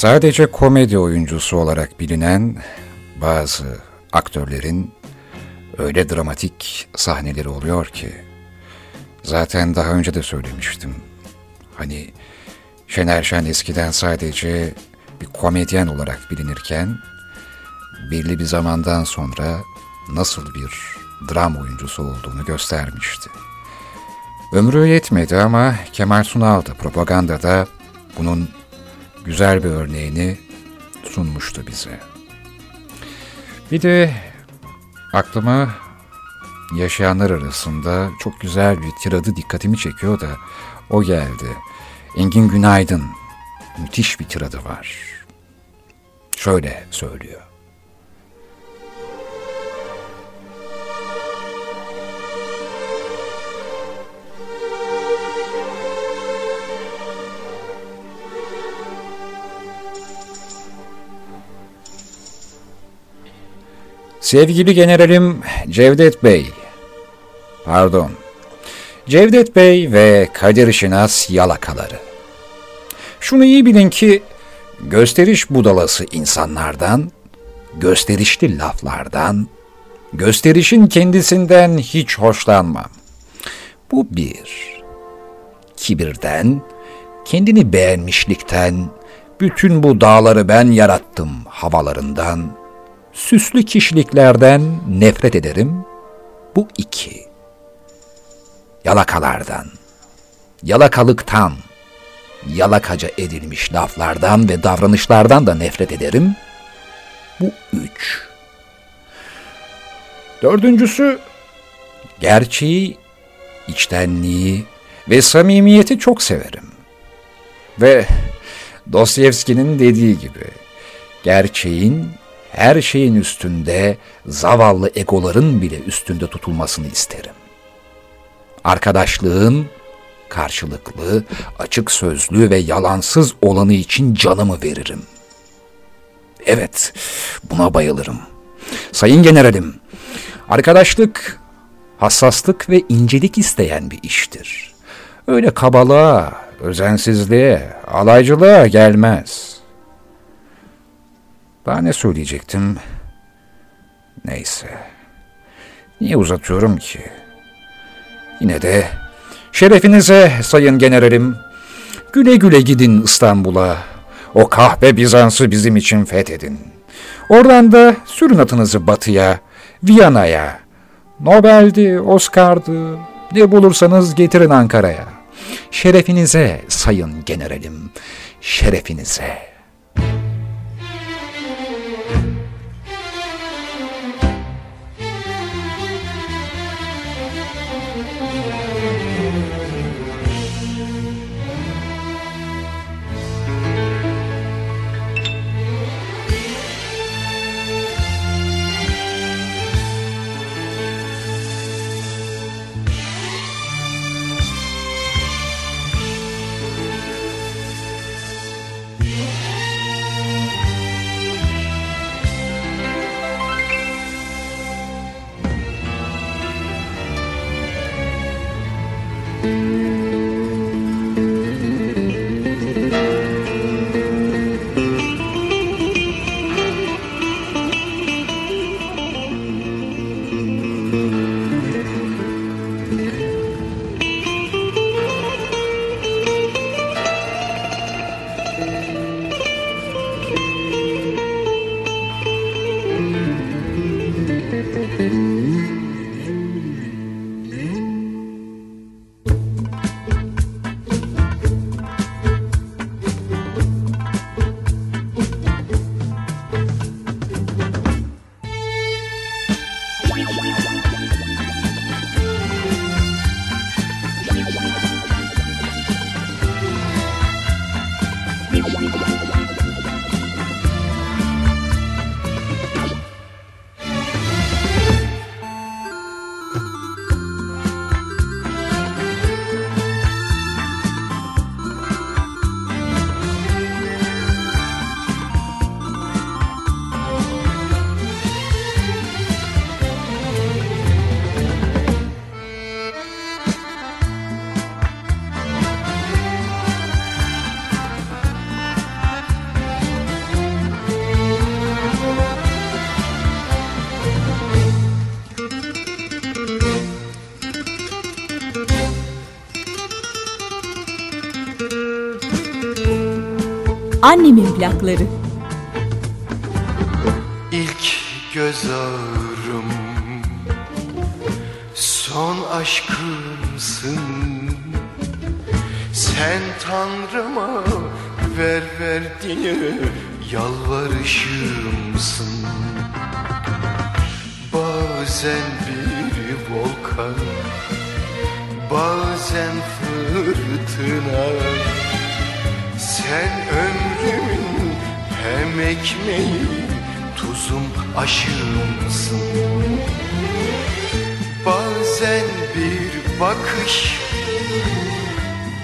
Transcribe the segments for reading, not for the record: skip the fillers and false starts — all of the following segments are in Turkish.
Sadece komedi oyuncusu olarak bilinen bazı aktörlerin öyle dramatik sahneleri oluyor ki, zaten daha önce de söylemiştim. Hani Şener Şen eskiden sadece bir komedyen olarak bilinirken, belli bir zamandan sonra nasıl bir dram oyuncusu olduğunu göstermişti. Ömrü yetmedi ama Kemal Sunal da propagandada bunun güzel bir örneğini sunmuştu bize. Bir de aklıma yaşayanlar arasında çok güzel bir tiradı dikkatimi çekiyor da o geldi. Engin Günaydın müthiş bir tiradı var. Şöyle söylüyor. Sevgili Generalim Cevdet Bey, pardon, Cevdet Bey ve Kadir Şinas yalakaları. Şunu iyi bilin ki gösteriş budalası insanlardan, gösterişli laflardan, gösterişin kendisinden hiç hoşlanmam. Bu bir. Kibirden, kendini beğenmişlikten, bütün bu dağları ben yarattım havalarından, süslü kişiliklerden nefret ederim. Bu iki. Yalakalardan, yalakalıktan, yalakaca edilmiş laflardan ve davranışlardan da nefret ederim. Bu üç. Dördüncüsü, gerçeği, içtenliği ve samimiyeti çok severim. Ve Dostoyevski'nin dediği gibi, gerçeğin, her şeyin üstünde, zavallı egoların bile üstünde tutulmasını isterim. Arkadaşlığın karşılıklı, açık sözlü ve yalansız olanı için canımı veririm. Evet, buna bayılırım. Sayın Generalim, arkadaşlık, hassaslık ve incelik isteyen bir iştir. Öyle kabalığa, özensizliğe, alaycılığa gelmez. Daha ne söyleyecektim? Neyse. Niye uzatıyorum ki? Yine de şerefinize sayın generalim. Güle güle gidin İstanbul'a. O kahpe Bizans'ı bizim için fethedin. Oradan da sürün atınızı batıya, Viyana'ya. Nobel'di, Oscar'dı, ne bulursanız getirin Ankara'ya. Şerefinize sayın generalim. Şerefinize. Annemin plakları. İlk göz ağrım, son aşkımsın. Sen Tanrıma ver diye yalvarışımsın. Bazen bir volkan, bazen fırtına. Sen ömrümün hem ekmeği, tuzum, aşığımsın. Bazen bir bakış,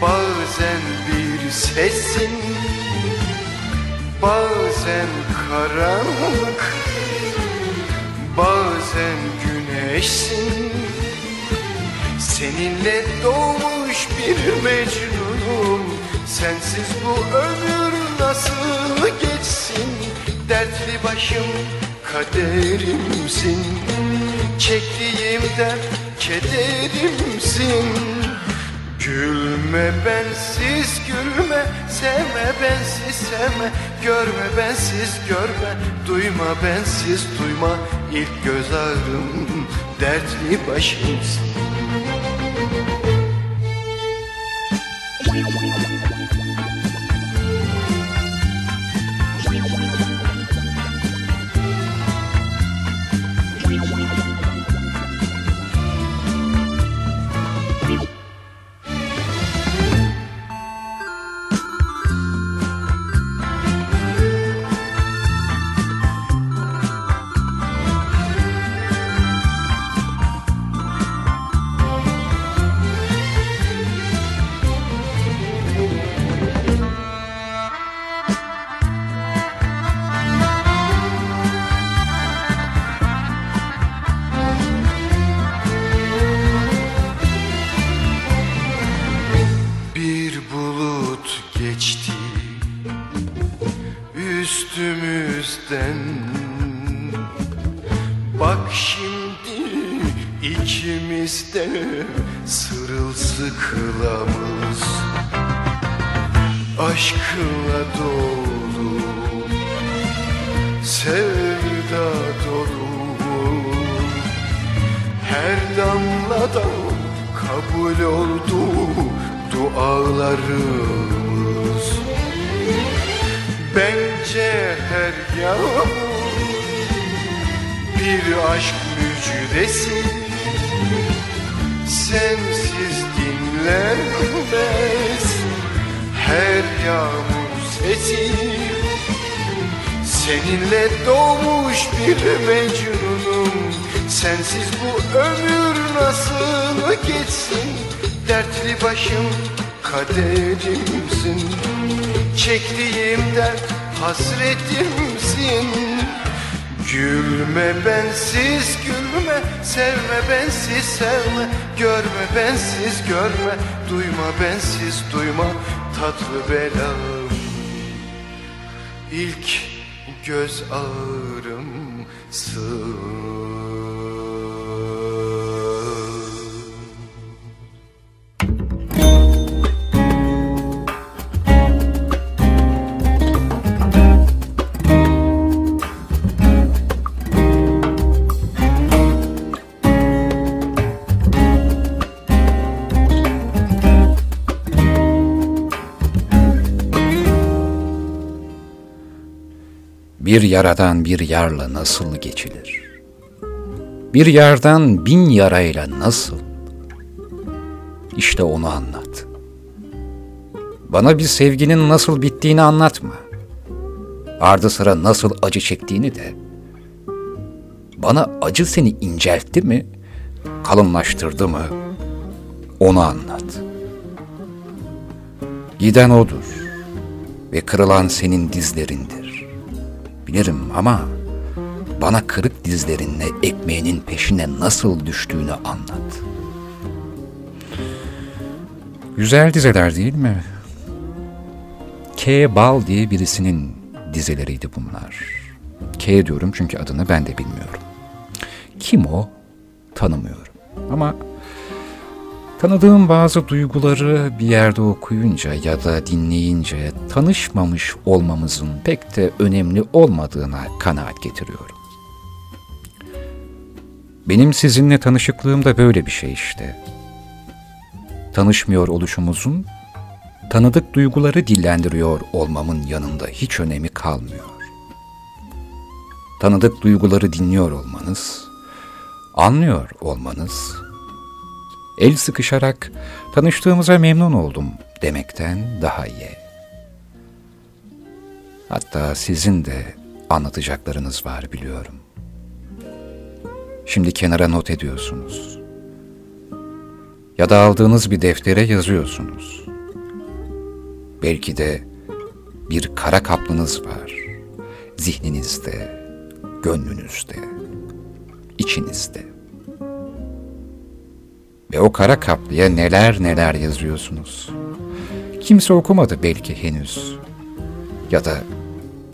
bazen bir sesin, bazen karanlık, bazen güneşsin. Seninle doğmuş bir mecnunum, sensiz bu ömür nasıl geçsin? Dertli başım kaderimsin, çektiğimden kederimsin. Gülme bensiz gülme, sevme bensiz sevme, görme bensiz görme, duyma bensiz duyma. İlk göz ağrım, dertli başımsın. Sıkılamız aşkla dolu, sevda dolu. Her damladan kabul oldu dualarımız. Bence her yağmur bir aşk müjdesi. Sensiz dinlenmez her yağmur sesi. Seninle doğmuş bir mecnunum, sensiz bu ömür nasıl geçsin? Dertli başım kaderimsin, çektiğimden hasretimsin. Gülme bensiz gülme, sevme bensiz sevme, görme bensiz görme, duyma bensiz duyma. Tatlı belam, ilk göz ağrımsın. Bir yaradan bir yarla nasıl geçilir? Bir yardan bin yarayla nasıl? İşte onu anlat. Bana bir sevginin nasıl bittiğini anlatma. Ardı sıra nasıl acı çektiğini de. Bana acı seni inceltti mi, kalınlaştırdı mı, onu anlat. Giden odur ve kırılan senin dizlerindir. Bilirim ama bana kırık dizlerinle ekmeğinin peşine nasıl düştüğünü anlat. Güzel dizeler değil mi? K-Bal diye birisinin dizeleriydi bunlar. K diyorum çünkü adını ben de bilmiyorum. Kim o? Tanımıyorum. Ama Tanıdığım bazı duyguları bir yerde okuyunca ya da dinleyince tanışmamış olmamızın pek de önemli olmadığına kanaat getiriyorum. Benim sizinle tanışıklığım da böyle bir şey işte. Tanışmıyor oluşumuzun, tanıdık duyguları dillendiriyor olmamın yanında hiç önemi kalmıyor. Tanıdık duyguları dinliyor olmanız, anlıyor olmanız, el sıkışarak tanıştığımıza memnun oldum demekten daha iyi. Hatta sizin de anlatacaklarınız var biliyorum. Şimdi kenara not ediyorsunuz. Ya da aldığınız bir deftere yazıyorsunuz. Belki de bir kara kaplınız var. Zihninizde, gönlünüzde, içinizde. Ve o kara kaplıya neler neler yazıyorsunuz. Kimse okumadı belki henüz. Ya da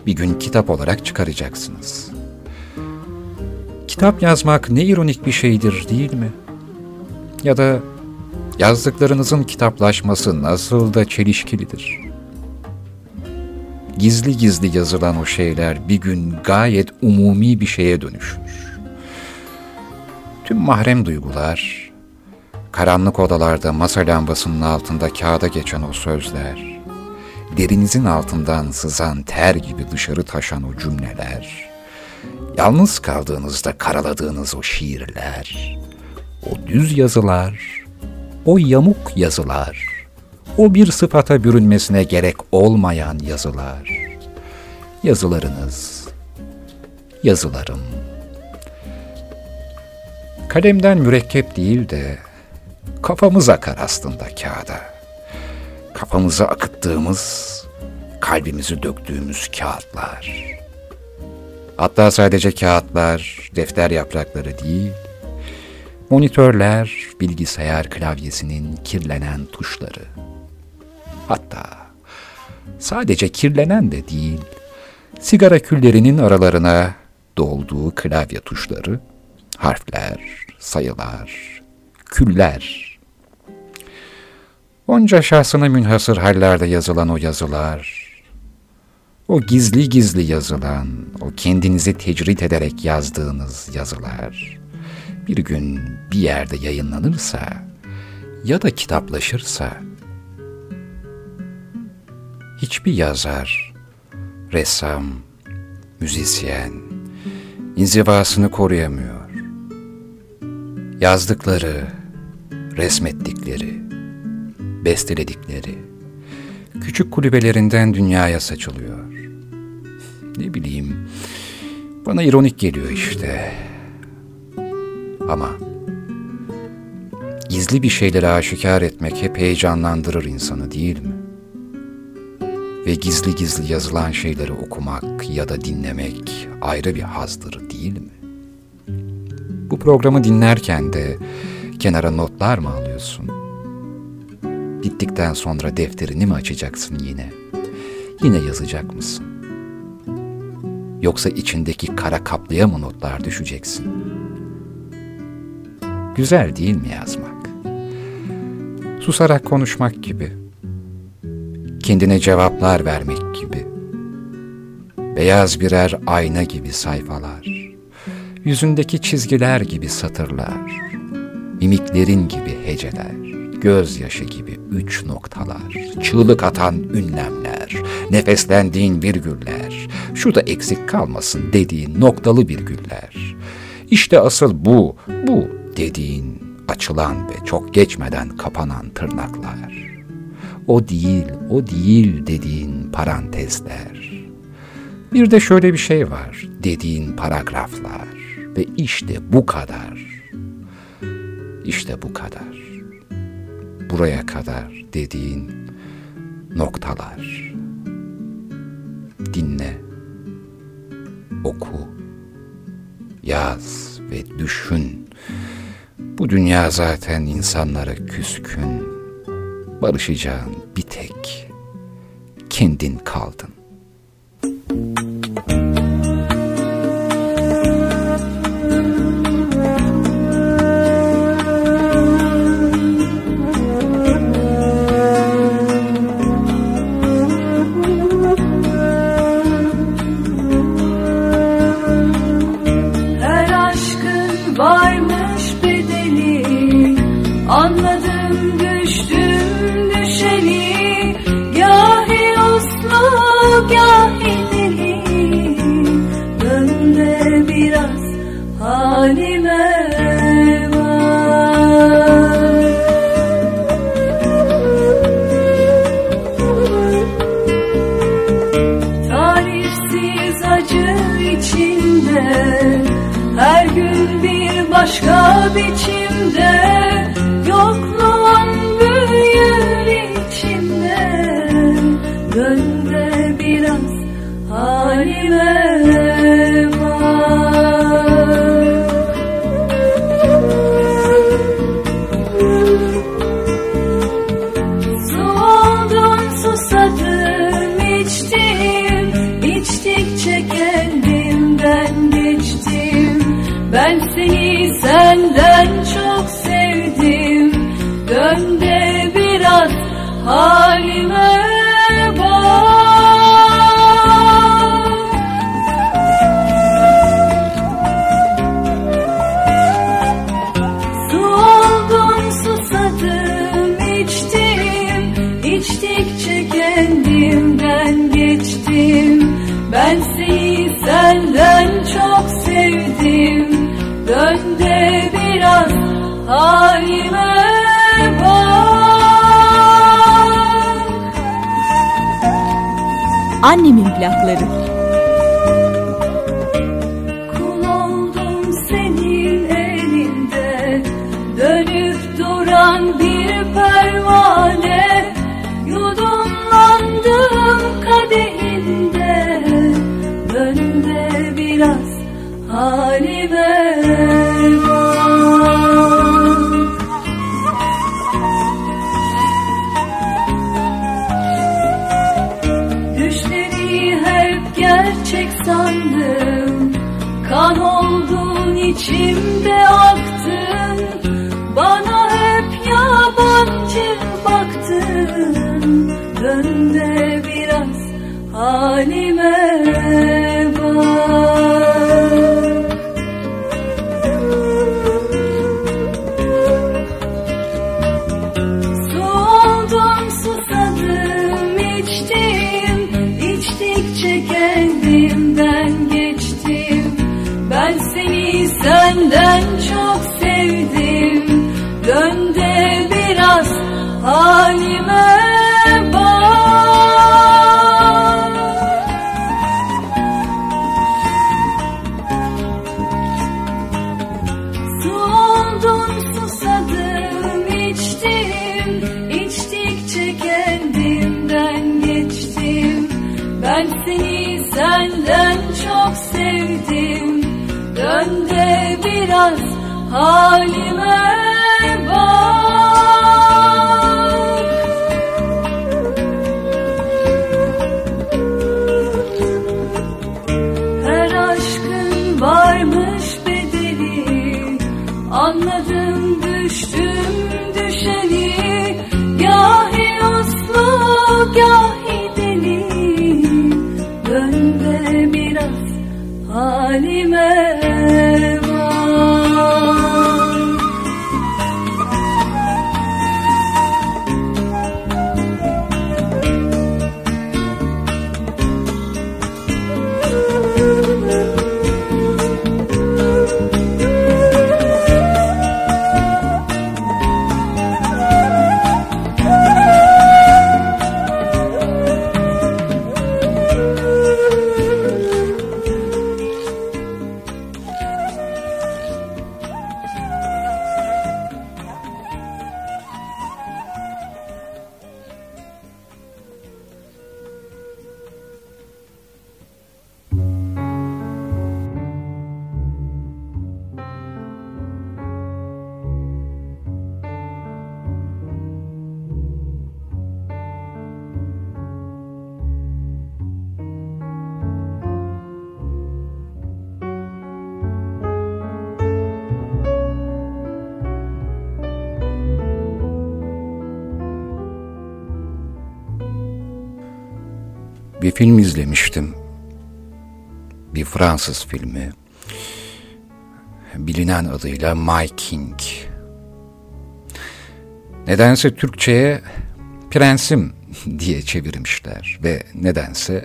bir gün kitap olarak çıkaracaksınız. Kitap yazmak ne ironik bir şeydir değil mi? Ya da yazdıklarınızın kitaplaşması nasıl da çelişkilidir. Gizli gizli yazılan o şeyler bir gün gayet umumi bir şeye dönüşür. Tüm mahrem duygular, karanlık odalarda masa lambasının altında kağıda geçen o sözler, derinizin altından sızan ter gibi dışarı taşan o cümleler, yalnız kaldığınızda karaladığınız o şiirler, o düz yazılar, o yamuk yazılar, o bir sıfata bürünmesine gerek olmayan yazılar, yazılarınız, yazılarım. Kalemden mürekkep değil de kafamız akar aslında kağıda. Kafamızı akıttığımız, kalbimizi döktüğümüz kağıtlar. Hatta sadece kağıtlar, defter yaprakları değil, monitörler, bilgisayar klavyesinin kirlenen tuşları. Hatta sadece kirlenen de değil, sigara küllerinin aralarına dolduğu klavye tuşları, harfler, sayılar, küller. Onca şahsına münhasır hallerde yazılan o yazılar, o gizli gizli yazılan, o kendinizi tecrit ederek yazdığınız yazılar, bir gün bir yerde yayınlanırsa ya da kitaplaşırsa, hiçbir yazar, ressam, müzisyen inzivasını koruyamıyor. Yazdıkları, resmettikleri, besteledikleri küçük kulübelerinden dünyaya saçılıyor. Ne bileyim, bana ironik geliyor işte. Ama gizli bir şeyleri aşikar etmek hep heyecanlandırır insanı değil mi? Ve gizli gizli yazılan şeyleri okumak ya da dinlemek ayrı bir hazdır değil mi? Bu programı dinlerken de kenara notlar mı alıyorsun? Bittikten sonra defterini mi açacaksın yine? Yine yazacak mısın? Yoksa içindeki kara kaplıya mı notlar düşeceksin? Güzel değil mi yazmak? Susarak konuşmak gibi. Kendine cevaplar vermek gibi. Beyaz birer ayna gibi sayfalar. Yüzündeki çizgiler gibi satırlar. Mimiklerin gibi heceler. Gözyaşı gibi 3 noktalar, çığlık atan ünlemler, nefeslendiğin virgüller, şu da eksik kalmasın dediğin noktalı virgüller. İşte asıl bu dediğin açılan ve çok geçmeden kapanan tırnaklar. O değil dediğin parantezler. Bir de şöyle bir şey var dediğin paragraflar ve işte bu kadar. Buraya kadar dediğin noktalar. Dinle, oku, yaz ve düşün. Bu dünya zaten insanlara küskün. Barışacağın bir tek kendin kaldın. bitmez acı içinde, her gün bir başka biçimde, yokluğun büyür içimde, dön de biraz halime bak. Ben seni senden çok sevdim, dön de biraz halime bak. Su oldum, susadım, içtim, içtikçe kendimden geçtim. Ben seni senden çok sevdim, dön de biraz halime bak. Annemin plakları. Kul oldum senin elinde, dönüp duran bir pervane, yudumlandım kadehinde, dön de biraz halime bak. Düşleri hep gerçek sandım, kan oldun içimde aktın, bana hep yabancı baktın, dön de biraz halime bak. Senden çok sevdim, dön de biraz halime bak. Su oldum, susadım, içtim, içtikçe kendimden geçtim. Ben seni senden çok sevdim, dön de biraz halime bak. Her aşkın varmış bedeli, anladım düştüm düşeni, gahi uslu gahi deli, dön de biraz halime bak. Bir film izlemiştim, bir Fransız filmi, bilinen adıyla My King. Nedense Türkçe'ye Prensim diye çevirmişler ve nedense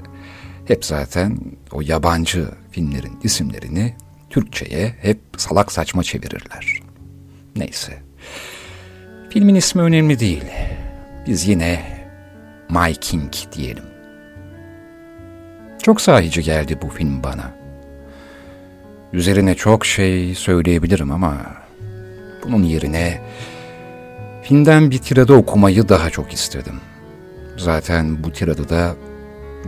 hep zaten o yabancı filmlerin isimlerini Türkçe'ye hep salak saçma çevirirler. Neyse, filmin ismi önemli değil, biz yine My King diyelim. Çok sahici geldi bu film bana. Üzerine çok şey söyleyebilirim ama bunun yerine filmden bir tirada okumayı daha çok istedim. Zaten bu tiradı da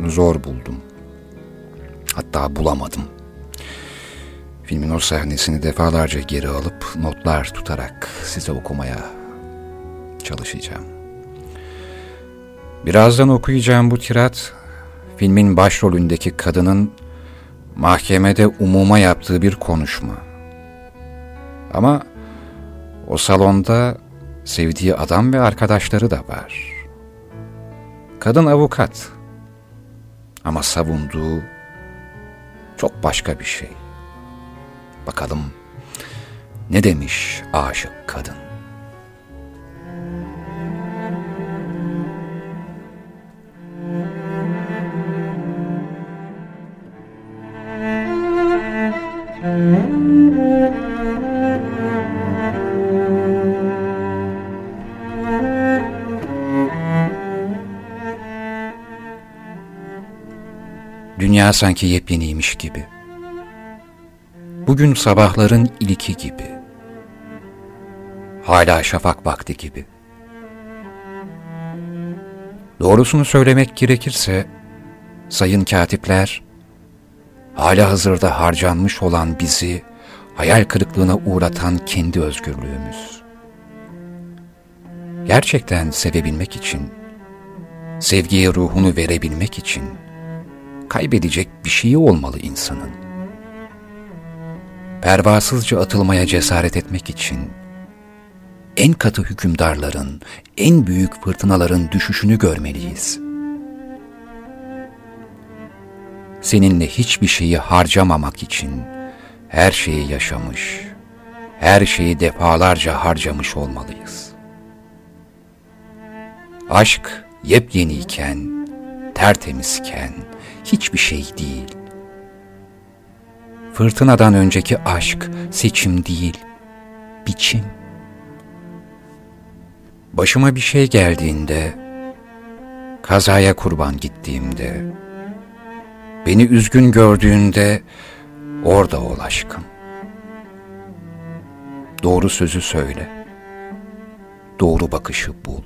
zor buldum. Hatta bulamadım. Filmin o sahnesini defalarca geri alıp notlar tutarak size okumaya çalışacağım. Birazdan okuyacağım bu tirat, filmin başrolündeki kadının mahkemede umuma yaptığı bir konuşma. Ama o salonda sevdiği adam ve arkadaşları da var. Kadın avukat ama savunduğu çok başka bir şey. Bakalım ne demiş aşık kadın? Dünya sanki yepyeniymiş gibi. Bugün sabahların ilki gibi. Hala şafak vakti gibi. Doğrusunu söylemek gerekirse, sayın katipler, halihazırda harcanmış olan bizi hayal kırıklığına uğratan kendi özgürlüğümüz. Gerçekten sevebilmek için, sevgiye ruhunu verebilmek için kaybedecek bir şeyi olmalı insanın. Pervasızca atılmaya cesaret etmek için en katı hükümdarların, en büyük fırtınaların düşüşünü görmeliyiz. Seninle hiçbir şeyi harcamamak için her şeyi yaşamış, her şeyi defalarca harcamış olmalıyız. Aşk yepyeniyken, tertemizken hiçbir şey değil. Fırtınadan önceki aşk seçim değil, biçim. Başıma bir şey geldiğinde, kazaya kurban gittiğimde, beni üzgün gördüğünde orada ol aşkım. Doğru sözü söyle, doğru bakışı bul.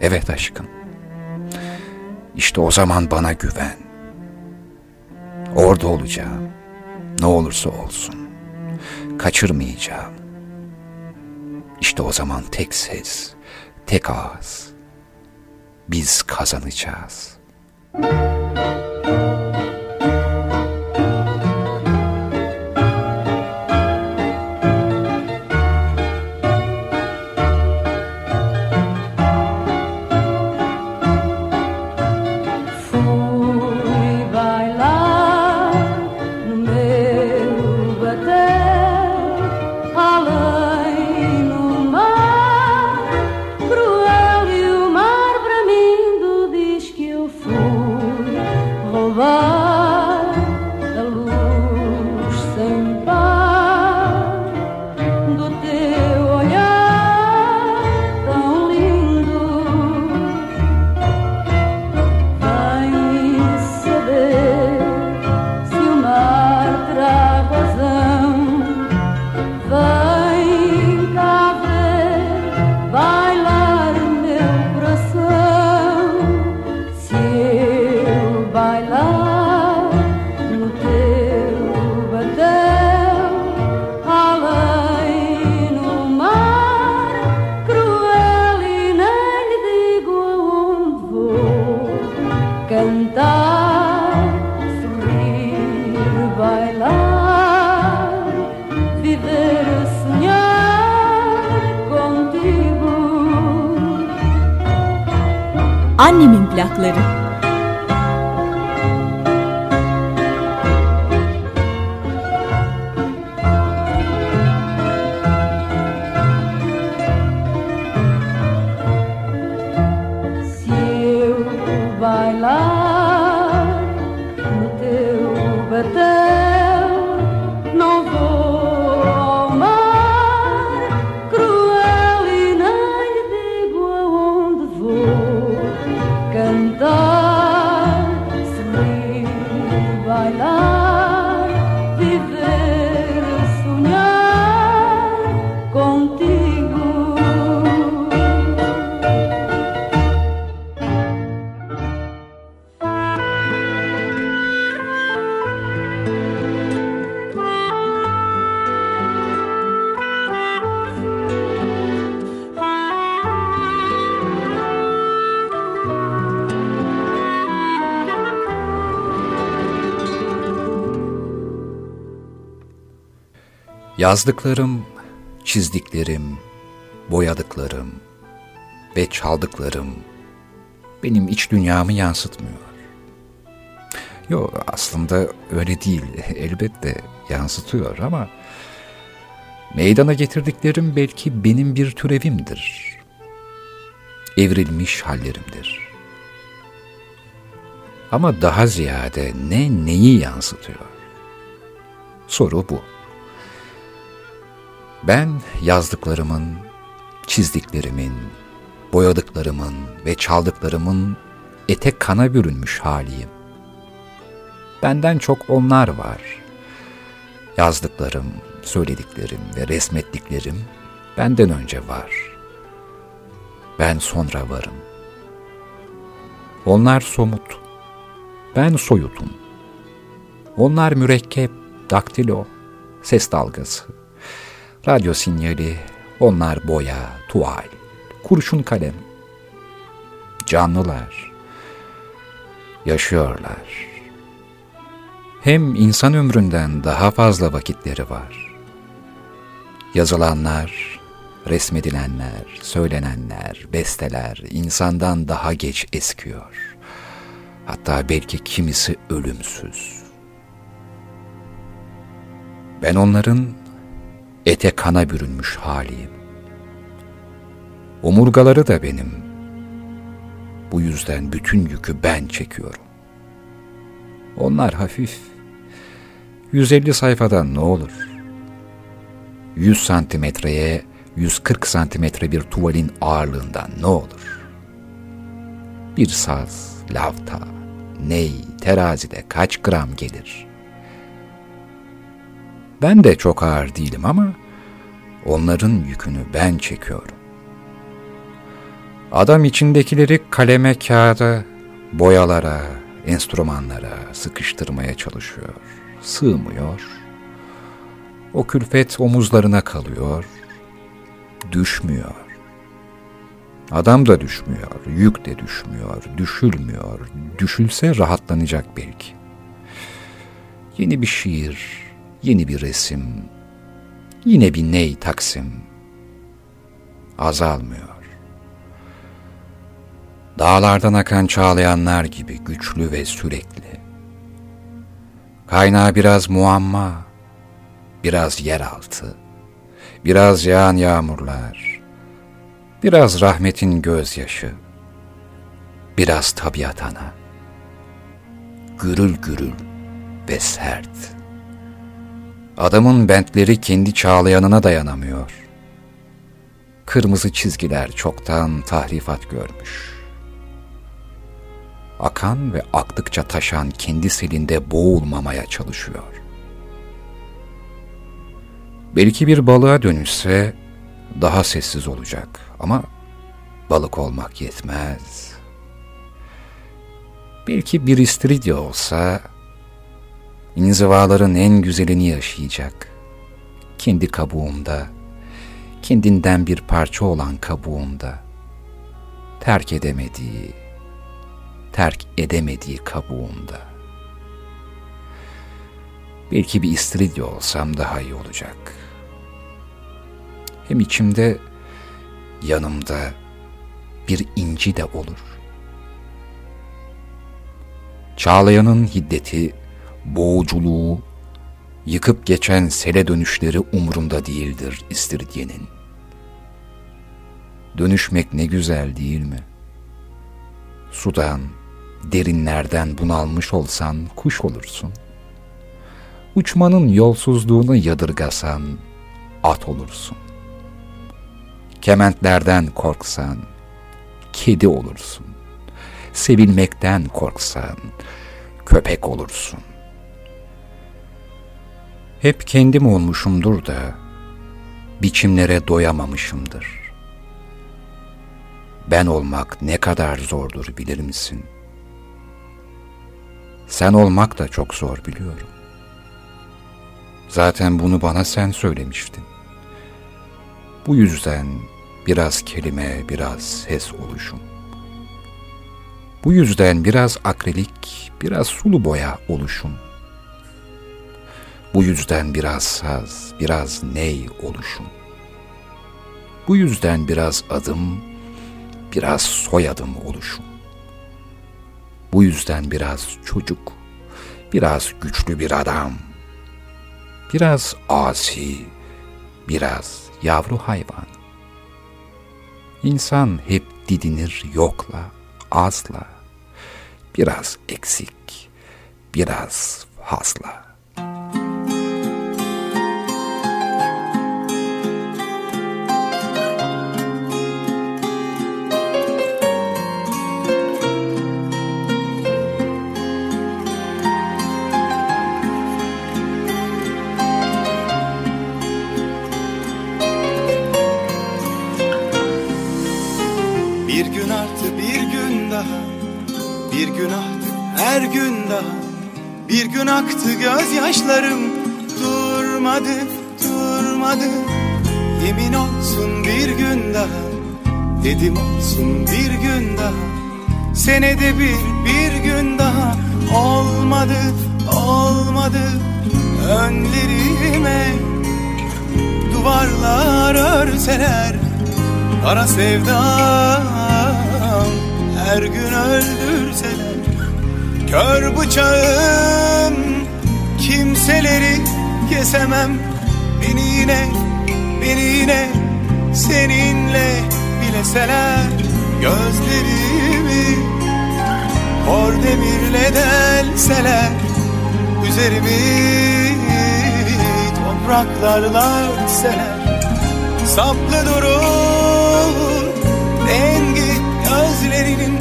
Evet aşkım, işte o zaman bana güven. Orada olacağım, ne olursa olsun, kaçırmayacağım. İşte o zaman tek ses, tek ağız, biz kazanacağız. Annemin plakları. Cantar bailar, viver, soñar contigo. Yazdıklarım, çizdiklerim, boyadıklarım ve çaldıklarım benim iç dünyamı yansıtmıyor. Yo, aslında öyle değil, elbette yansıtıyor ama meydana getirdiklerim belki benim bir türevimdir, evrilmiş hallerimdir. Ama daha ziyade neyi yansıtıyor? Soru bu. Ben yazdıklarımın, çizdiklerimin, boyadıklarımın ve çaldıklarımın ete kana bürünmüş haliyim. Benden çok onlar var. Yazdıklarım, söylediklerim ve resmettiklerim benden önce var. Ben sonra varım. Onlar somut. Ben soyutum. Onlar mürekkep, daktilo, ses dalgası. Radyo sinyali, onlar boya, tuval, kurşun kalem. Canlılar, yaşıyorlar. Hem insan ömründen daha fazla vakitleri var. Yazılanlar, resmedilenler, söylenenler, besteler insandan daha geç eskiyor. Hatta belki kimisi ölümsüz. Ben onların ete kana bürünmüş haliyim. Omurgaları da benim. Bu yüzden bütün yükü ben çekiyorum. Onlar hafif. 150 sayfadan ne olur? 100 santimetreye 140 santimetre bir tuvalin ağırlığından ne olur? Bir saz, lavta, ney, terazide kaç gram gelir? Ben de çok ağır değilim ama onların yükünü ben çekiyorum. Adam içindekileri kaleme, kağıda, boyalara, enstrümanlara sıkıştırmaya çalışıyor. Sığmıyor. O külfet omuzlarına kalıyor. Düşmüyor. Adam da düşmüyor, yük de düşmüyor, düşülmüyor. Düşülse rahatlanacak belki. Yeni bir şiir, yeni bir resim, yine bir ney taksim, azalmıyor. Dağlardan akan çağlayanlar gibi güçlü ve sürekli. Kaynağı biraz muamma, biraz yeraltı, biraz yağan yağmurlar, biraz rahmetin gözyaşı, biraz tabiat ana, gürül gürül ve sert. Adamın bentleri kendi çağlayanına dayanamıyor. Kırmızı çizgiler çoktan tahrifat görmüş. Akan ve aktıkça taşan kendi selinde boğulmamaya çalışıyor. Belki bir balığa dönüşse daha sessiz olacak ama balık olmak yetmez. Belki bir istiridye olsa İnzivaların en güzelini yaşayacak. Kendi kabuğumda, kendinden bir parça olan kabuğumda, terk edemediği kabuğumda. Belki bir istiridye olsam daha iyi olacak. Hem içimde, yanımda bir inci de olur. Çağlayanın hiddeti, boğuculuğu, yıkıp geçen sele dönüşleri umurumda değildir istiridyenin. Dönüşmek ne güzel değil mi? Sudan, derinlerden bunalmış olsan kuş olursun. Uçmanın yolsuzluğunu yadırgasan at olursun. Kementlerden korksan kedi olursun. Sevilmekten korksan köpek olursun. hep kendim olmuşumdur da biçimlere doyamamışımdır. Ben olmak ne kadar zordur bilir misin? Sen olmak da çok zor biliyorum. Zaten bunu bana sen söylemiştin. Bu yüzden biraz kelime, biraz ses oluşum. Bu yüzden biraz akrilik, biraz sulu boya oluşum. Bu yüzden biraz saz, biraz ney oluşum. Bu yüzden biraz adım, biraz soyadım oluşum. Bu yüzden biraz çocuk, biraz güçlü bir adam, biraz asi, biraz yavru hayvan. İnsan hep didinir yokla, azla, biraz eksik, biraz fazla. Bir gün aktı her gün daha, bir gün aktı gözyaşlarım, durmadı durmadı. Yemin olsun bir gün daha, dedim olsun bir gün daha, senede bir gün daha. Olmadı olmadı, önlerime duvarlar örseler kara sevdam. Her gün öldürseler kör bıçağım, kimseleri kesemem. Beni yine seninle bileseler, gözlerimi kor demirle delseler, üzerimi topraklarla örtseler. Saplı durur rengi gözlerinin,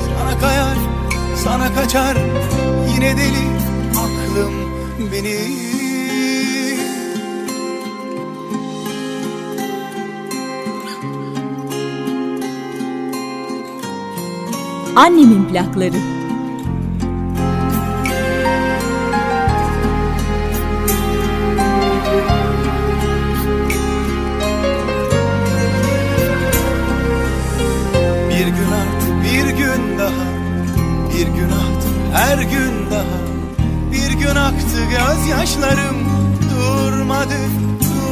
sana kayar, sana kaçar. Yine deli aklım beni. Annemin plakları. Bir gün aktı her gün daha, bir gün aktı gözyaşlarım, durmadı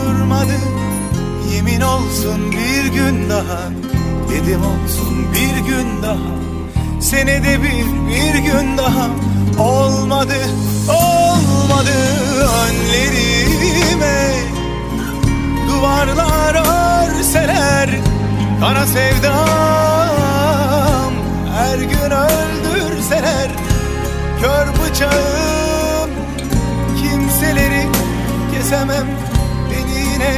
durmadı. Yemin olsun bir gün daha, dedim olsun bir gün daha, senede bir gün daha. Olmadı olmadı, önlerime duvarlar örseler kara sevdam. Her gün öldürseler kör bıçağım, kimseleri kesemem. Beni yine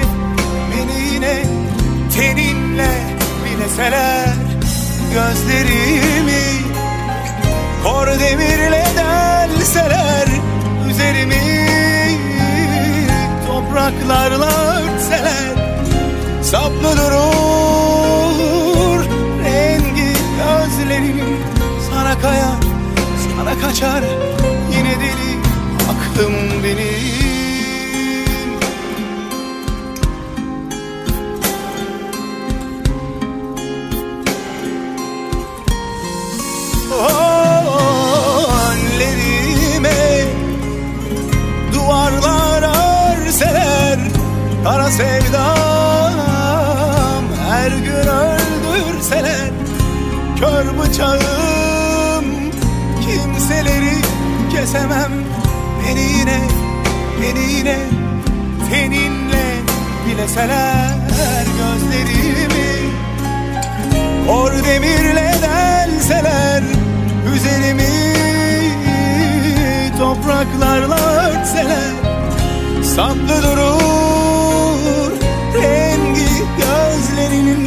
teninle bileseler, gözlerimi kor demirle delseler, üzerimi topraklarla örtseler. Saplı durur rengi gözlerinin, sana kayar, sana kaçar. Yine deli aklım benim. Önlerime duvarlar örseler kara sevdam. Her gün öldürseler kör bıçağım, kimseleri kesemem. Beni yine teninle bileseler, gözlerimi or demirle delseler, üzerimi topraklarla örtseler. Saplı durur rengi gözlerinin,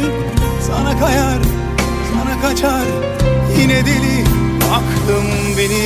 sana kayar, sana kaçar. Yine deli aklım beni.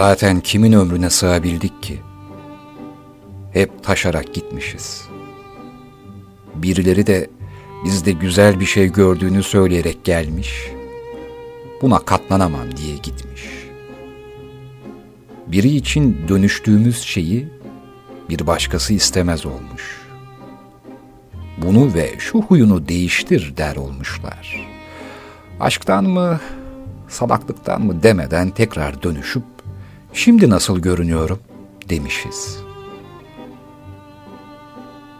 Zaten kimin ömrüne sığabildik ki? Hep taşarak gitmişiz. Birileri de bizde güzel bir şey gördüğünü söyleyerek gelmiş, buna katlanamam diye gitmiş. Biri için dönüştüğümüz şeyi bir başkası istemez olmuş. Bunu ve şu huyunu değiştir der olmuşlar. Aşktan mı, salaklıktan mı demeden tekrar dönüşüp, şimdi nasıl görünüyorum demişiz.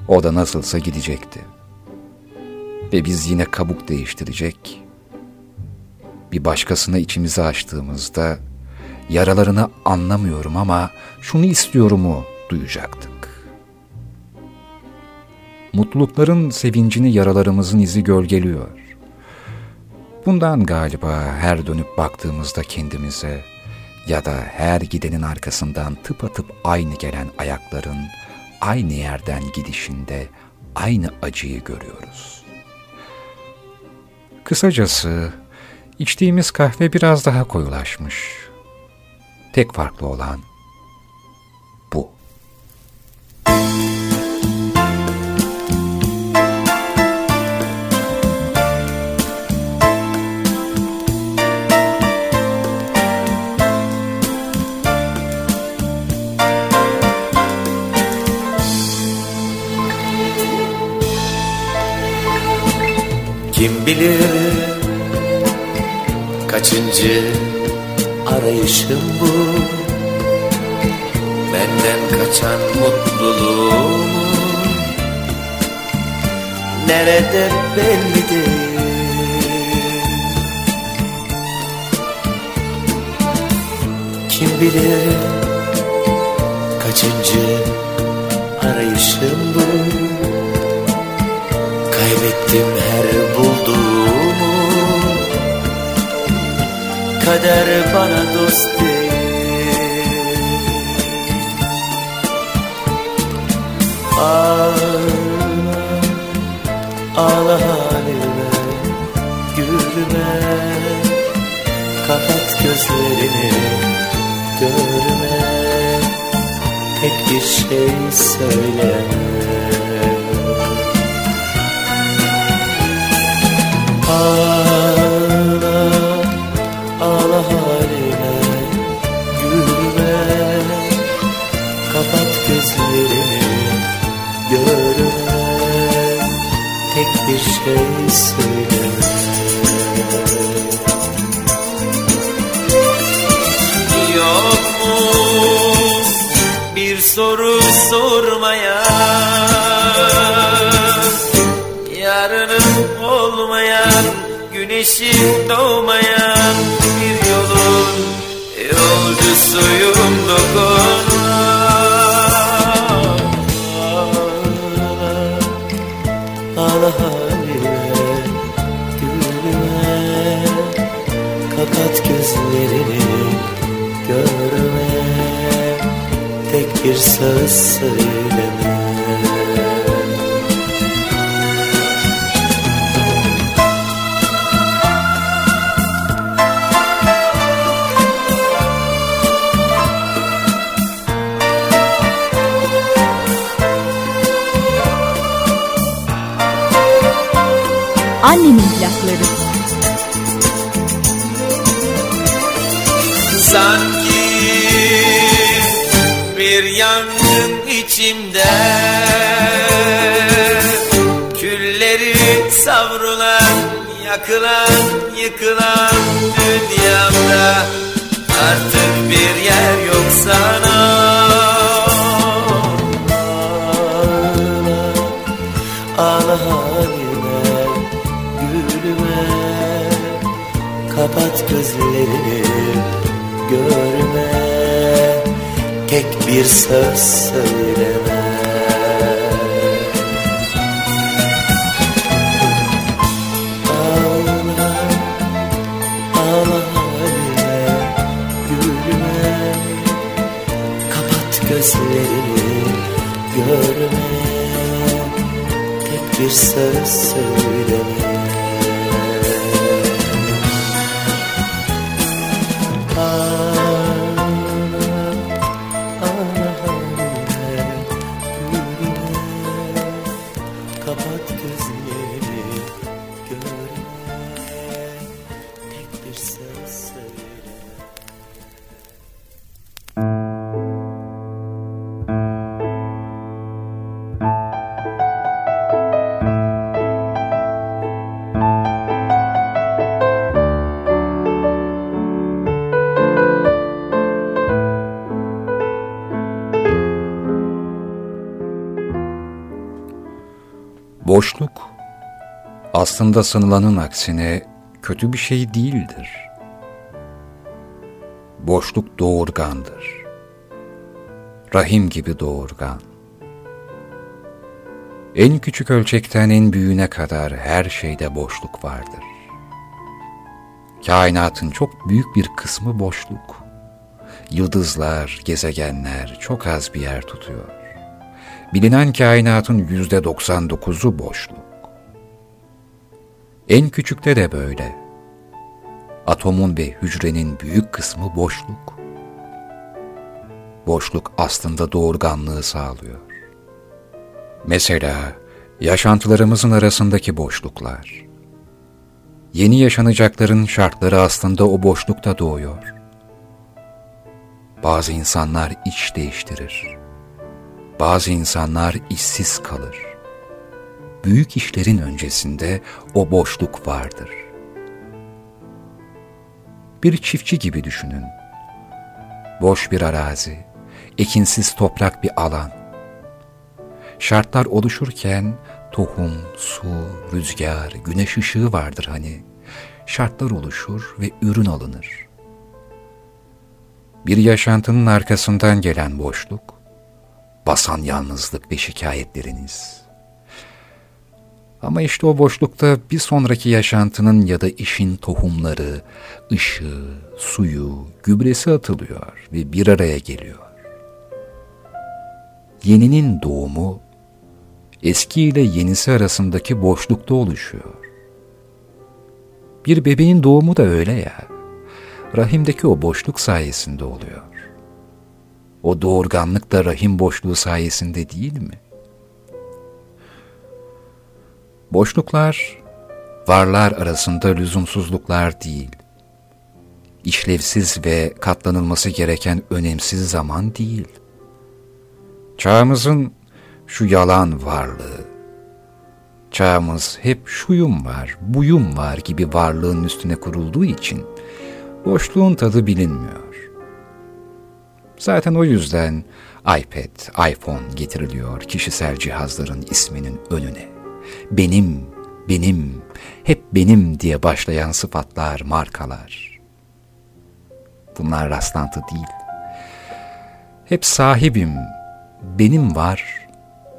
O da nasılsa gidecekti. Ve biz yine kabuk değiştirecek, bir başkasına içimizi açtığımızda, yaralarını anlamıyorum ama şunu istiyorumu duyacaktık. Mutlulukların sevincini yaralarımızın izi gölgeliyor. Bundan galiba her dönüp baktığımızda kendimize ya da her gidenin arkasından tıpatıp aynı gelen ayakların aynı yerden gidişinde aynı acıyı görüyoruz. Kısacası içtiğimiz kahve biraz daha koyulaşmış. Tek farklı olan bu. Kim bilir kaçıncı arayışım bu, benden kaçan mutluluğum nerede belli değil. Kim bilir kaçıncı arayışım bu, kaybettim her bulduğumu, kader bana dost değil. Ağla halime, gülme, kapat gözlerini, görme, tek bir şey söyleme. Ağla, ağla halime, gülme, kapat gözlerini, görme, tek bir şey söyleme. Yok mu bir soru sormaya, yarınım olmayan, güneşim doğmayan bir yolun yolcusuyum, dokunma. Ağla halime, gülme, kapat gözlerini, görme, tek bir söz söyleme. Annemin plakları. Sanki bir yangın içimde, külleri savrulan, yakılan, yıkılan dünyamda artık bir yer yok sana. Kapat gözlerini, görme, tek bir söz söyleme. Ağla, ağla halime, gülme, kapat gözlerini, görme, tek bir söz söyleme. Ağla, Boşluk aslında sanılanın aksine kötü bir şey değildir. Boşluk doğurgandır. Rahim gibi doğurgan. En küçük ölçekten en büyüğüne kadar her şeyde boşluk vardır. Kainatın çok büyük bir kısmı boşluk. Yıldızlar, gezegenler çok az bir yer tutuyor. Bilinen kainatın %99'u boşluk. En küçükte de böyle. Atomun ve hücrenin büyük kısmı boşluk. Boşluk aslında doğurganlığı sağlıyor. Mesela yaşantılarımızın arasındaki boşluklar. Yeni yaşanacakların şartları aslında o boşlukta doğuyor. Bazı insanlar iş değiştirir. Bazı insanlar işsiz kalır. Büyük işlerin öncesinde o boşluk vardır. Bir çiftçi gibi düşünün. Boş bir arazi, ekinsiz toprak bir alan. Şartlar oluşurken tohum, su, rüzgar, güneş ışığı vardır hani. Şartlar oluşur ve ürün alınır. Bir yaşantının arkasından gelen boşluk, basan yalnızlık ve şikayetleriniz. Ama işte o boşlukta bir sonraki yaşantının ya da işin tohumları, ışığı, suyu, gübresi atılıyor ve bir araya geliyor. Yeninin doğumu, eski ile yenisi arasındaki boşlukta oluşuyor. Bir bebeğin doğumu da öyle ya, rahimdeki o boşluk sayesinde oluyor. O doğurganlık da rahim boşluğu sayesinde değil mi? Boşluklar, varlar arasında lüzumsuzluklar değil, işlevsiz ve katlanılması gereken önemsiz zaman değil. Çağımızın şu yalan varlığı, çağımız hep şuyum var, buyum var gibi varlığın üstüne kurulduğu için boşluğun tadı bilinmiyor. Zaten o yüzden iPad, iPhone getiriliyor kişisel cihazların isminin önüne. Benim, benim, hep benim diye başlayan sıfatlar, markalar. Bunlar rastlantı değil. Hep sahibim, benim var,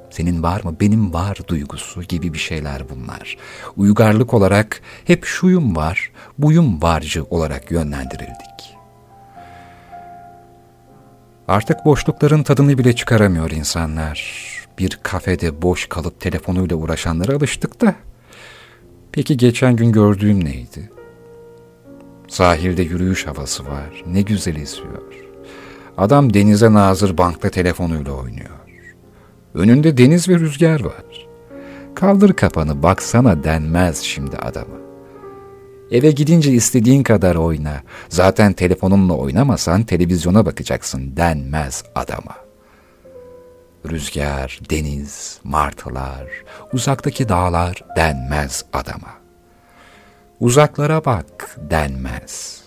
senin var mı, benim var duygusu gibi bir şeyler bunlar. Uygarlık olarak hep şuyum var, buyum varcı olarak yönlendirildik. Artık boşlukların tadını bile çıkaramıyor insanlar. Bir kafede boş kalıp telefonuyla uğraşanlara alıştık da. Peki geçen gün gördüğüm neydi? Sahilde yürüyüş havası var, ne güzel esiyor. Adam denize nazır bankta telefonuyla oynuyor. Önünde deniz ve rüzgar var. Kaldır kafanı baksana denmez şimdi adama. Eve gidince istediğin kadar oyna. Zaten telefonunla oynamasan televizyona bakacaksın denmez adama. Rüzgar, deniz, martılar, uzaktaki dağlar denmez adama. Uzaklara bak denmez.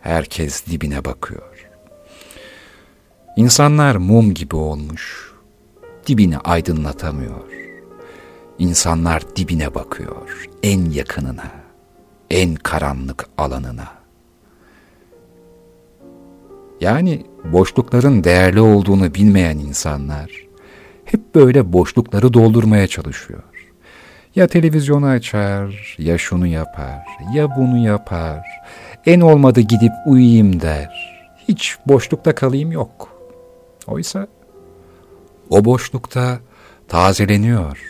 Herkes dibine bakıyor. İnsanlar mum gibi olmuş, dibini aydınlatamıyor. İnsanlar dibine bakıyor, en yakınına, en karanlık alanına. Yani boşlukların değerli olduğunu bilmeyen insanlar hep böyle boşlukları doldurmaya çalışıyor. Ya televizyonu açar, ya şunu yapar, ya bunu yapar. En olmadı gidip uyuyayım der. Hiç boşlukta kalayım yok. Oysa o boşlukta tazeleniyor,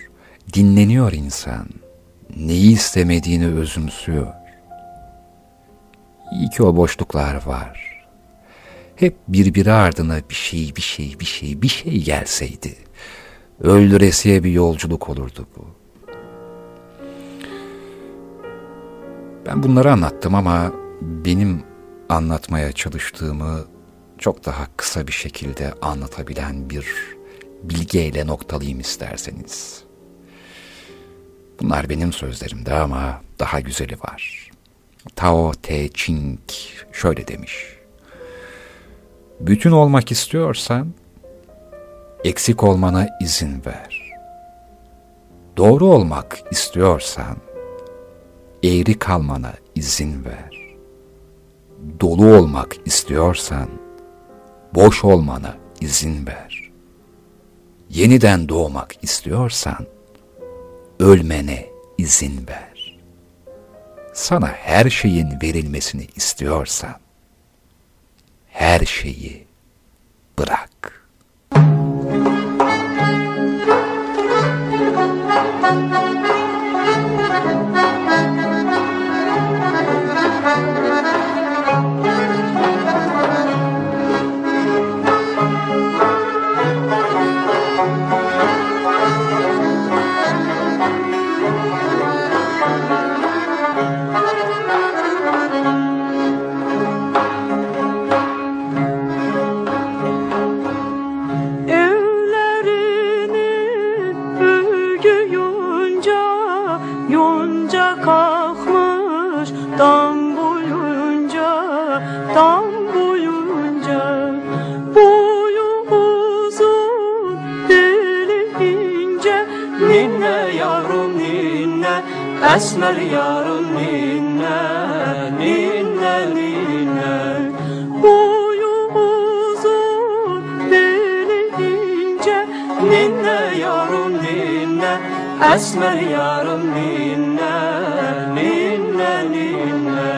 dinleniyor insan. Neyi istemediğini özümsüyor. İyi ki o boşluklar var. Hep birbiri ardına bir şey gelseydi. Öldüresiye bir yolculuk olurdu bu. Ben bunları anlattım ama benim anlatmaya çalıştığımı çok daha kısa bir şekilde anlatabilen bir bilgeyle noktalayayım isterseniz. Bunlar benim sözlerimde ama daha güzeli var. Tao Te Ching şöyle demiş. Bütün olmak istiyorsan, eksik olmana izin ver. doğru olmak istiyorsan, eğri kalmana izin ver. Dolu olmak istiyorsan, boş olmana izin ver. Yeniden doğmak istiyorsan, ölmene izin ver. Sana her şeyin verilmesini istiyorsan, her şeyi bırak. Esmer yarın ninne, ninne, ninne. Boyu uzun, deli ince, ninne yarın ninne. Esmer yarın ninne, ninne, ninne.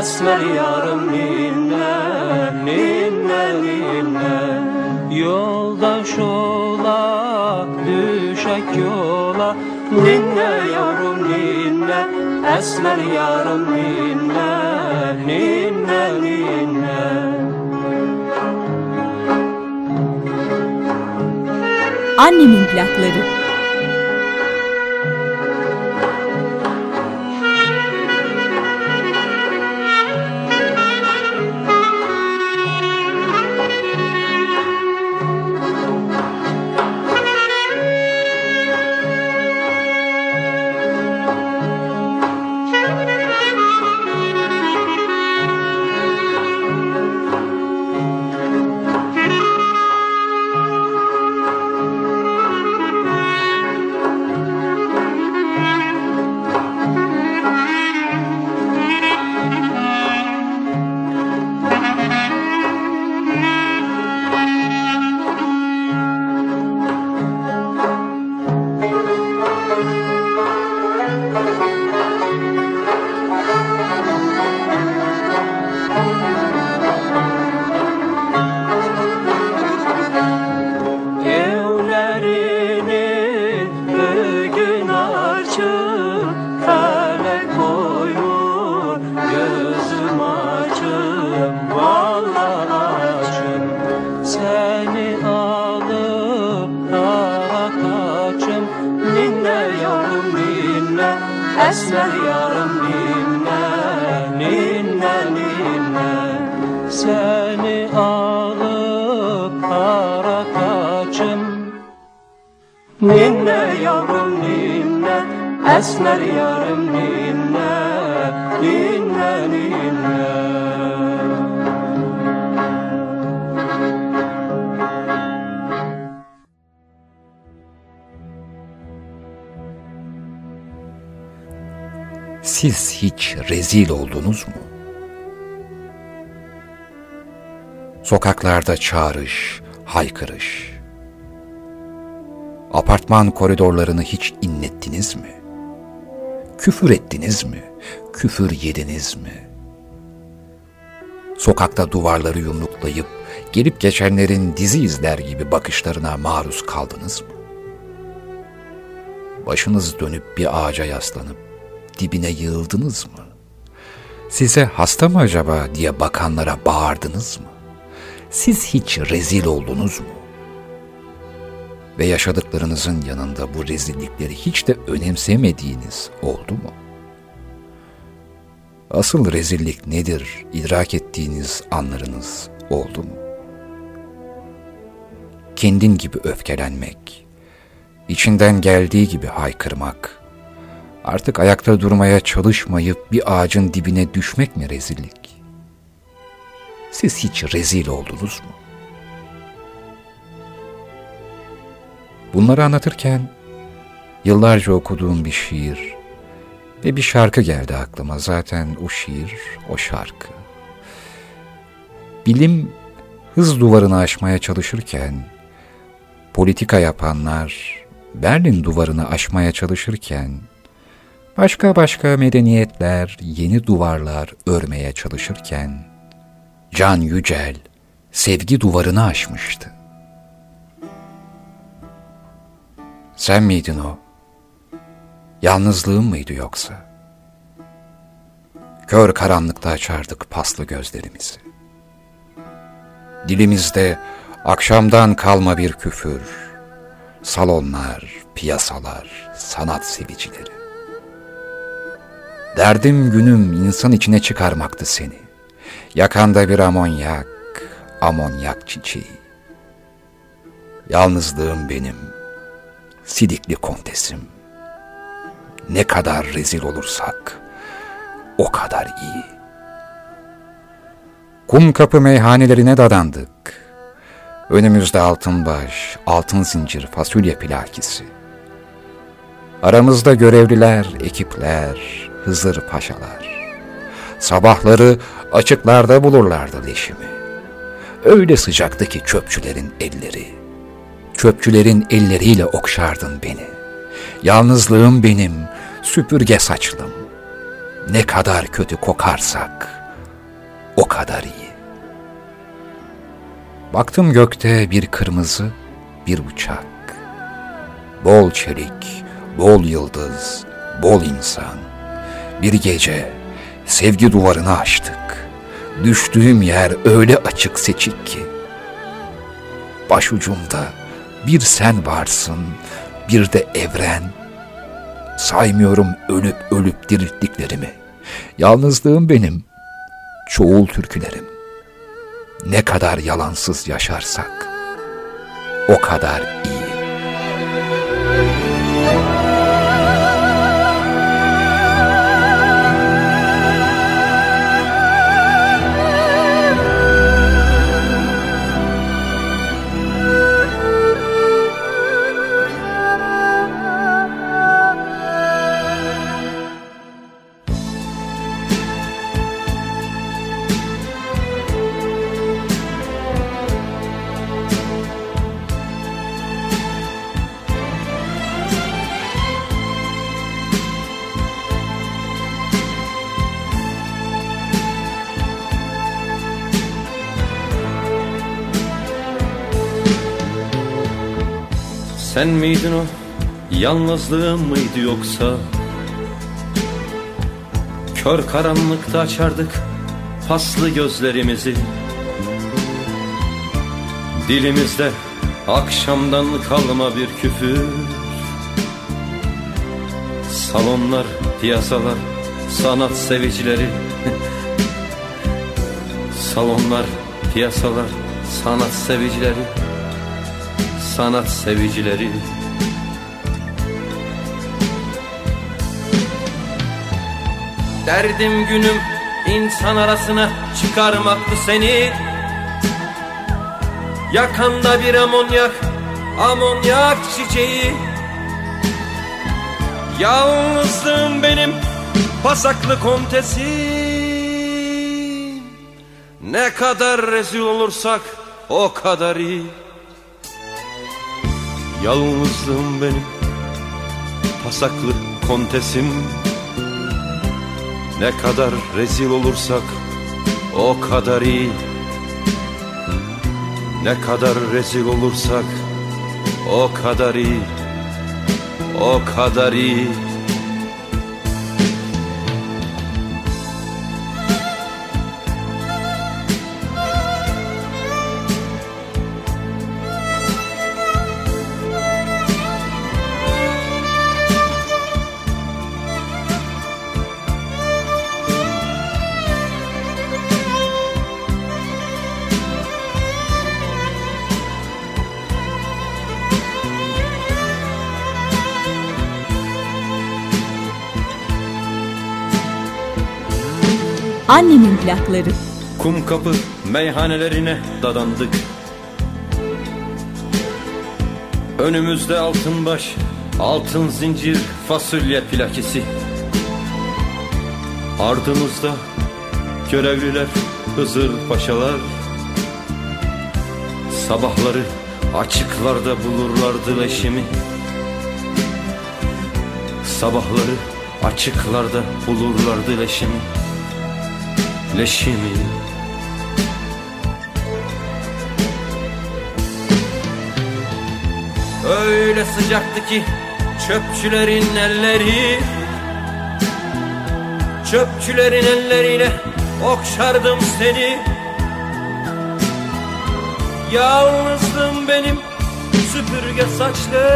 Esmer yarım ninne, ninne, ninne. Yoldaş ola, düşek yola, ninne yarım ninne. Esmer yarım ninne, ninne, ninne. Annemin plakları. Siz hiç rezil oldunuz mu? Sokaklarda çağrış, haykırış. Apartman koridorlarını hiç inlettiniz mi? Küfür ettiniz mi? Küfür yediniz mi? Sokakta duvarları yumruklayıp gelip geçenlerin dizi izler gibi bakışlarına maruz kaldınız mı? Başınız dönüp bir ağaca yaslanıp dibine yığıldınız mı? Size hasta mı acaba diye bakanlara bağırdınız mı? Siz hiç rezil oldunuz mu? ve yaşadıklarınızın yanında bu rezillikleri hiç de önemsemediğiniz oldu mu? Asıl rezillik nedir idrak ettiğiniz anlarınız oldu mu? Kendin gibi öfkelenmek, içinden geldiği gibi haykırmak, artık ayakta durmaya çalışmayıp bir ağacın dibine düşmek mi rezillik? Siz hiç rezil oldunuz mu? Bunları anlatırken yıllarca okuduğum bir şiir ve bir şarkı geldi aklıma. Zaten o şiir, o şarkı. Bilim hız duvarını aşmaya çalışırken, politika yapanlar Berlin duvarını aşmaya çalışırken, başka medeniyetler yeni duvarlar örmeye çalışırken, Can Yücel sevgi duvarını aşmıştı. Sen miydin o? Yalnızlığın mıydı yoksa? Kör karanlıkta açardık paslı gözlerimizi. Dilimizde akşamdan kalma bir küfür, salonlar, piyasalar, sanat sevicileri. Derdim günüm insan içine çıkarmaktı seni. Yakanda bir amonyak, amonyak çiçeği. Yalnızlığım benim, sidikli kontesim. Ne kadar rezil olursak o kadar iyi. Kum kapı meyhanelerine dadandık. Önümüzde altın baş, altın zincir, fasulye plakisi. Aramızda görevliler, ekipler, Hızır paşalar. Sabahları açıklarda bulurlardı leşimi. Öyle sıcaktı ki çöpçülerin elleri. Çöpçülerin elleriyle okşardın beni. Yalnızlığım benim, süpürge saçlım. Ne kadar kötü kokarsak, o kadar iyi. Baktım gökte bir kırmızı, bir uçak. Bol çelik, bol yıldız, bol insan. Bir gece sevgi duvarını açtık. Düştüğüm yer öyle açık seçik ki. Başucumda bir sen varsın, bir de evren. Saymıyorum ölüp dirilttiklerimi. Yalnızlığım benim, çoğul türkülerim. Ne kadar yalansız yaşarsak, o kadar iyi. Sen miydin o? Yalnızlığım mıydı yoksa? Kör karanlıkta açardık paslı gözlerimizi. Dilimizde akşamdan kalma bir küfür. Salonlar, piyasalar, sanat sevicileri. Salonlar, piyasalar, sanat sevicileri. Sanat sevicileri. Derdim günüm insan arasına çıkarmaktı seni. Yakanda bir amonyak, amonyak çiçeği. Yalnızlığım benim, pasaklı kontesim. Ne kadar rezil olursak o kadar iyi. Yalnızlığım benim, pasaklı kontesim. Ne kadar rezil olursak o kadar iyi. Ne kadar rezil olursak o kadar iyi. O kadar iyi. Annemin plakları. Kum kapı meyhanelerine dadandık. Önümüzde altın baş, altın zincir, fasulye plakisi. Ardımızda görevliler, Hızır paşalar. Sabahları açıklarda bulurlardı leşimi. Sabahları açıklarda bulurlardı leşimi. Leşimi. Öyle sıcaktı ki çöpçülerin elleri, çöpçülerin elleriyle okşardım seni. Yalnızdım benim süpürge saçlı.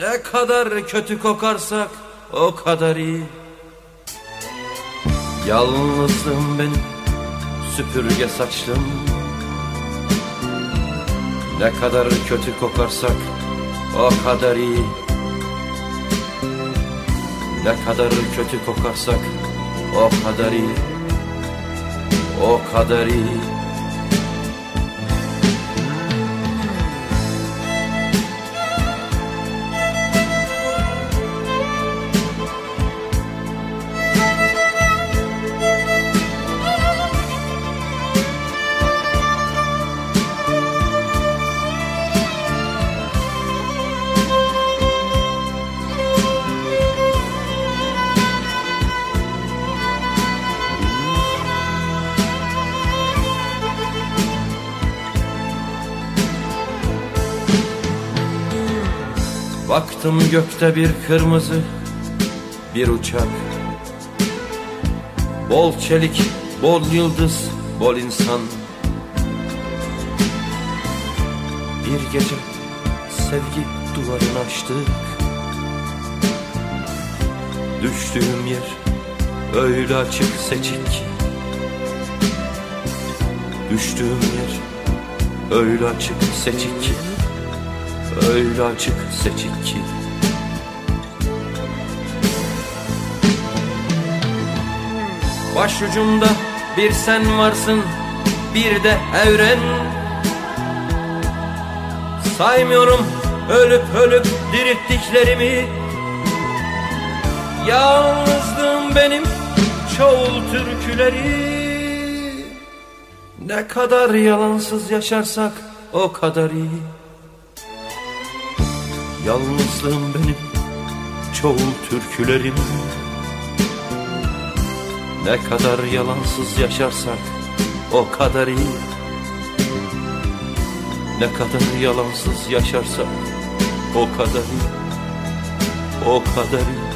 Ne kadar kötü kokarsak o kadar iyi. Yalnızdım benim süpürge saçlım. Ne kadar kötü kokarsak o kadar iyi. Ne kadar kötü kokarsak o kadar iyi. O kadar iyi. Baktım gökte bir kırmızı, bir uçak. Bol çelik, bol yıldız, bol insan. Bir gece sevgi duvarını açtık. Düştüğüm yer öyle açık seçik. Düştüğüm yer öyle açık seçik. Öyle açık seçik ki. Başucumda bir sen varsın, bir de evren. Saymıyorum ölüp ölüp dirilttiklerimi. Yalnızlığım benim çoğul türküleri. Ne kadar yalansız yaşarsak o kadar iyi. Yalnızlığım benim çoğu türkülerim. Ne kadar yalansız yaşarsak o kadar iyi. Ne kadar yalansız yaşarsak o kadar iyi. O kadar iyi.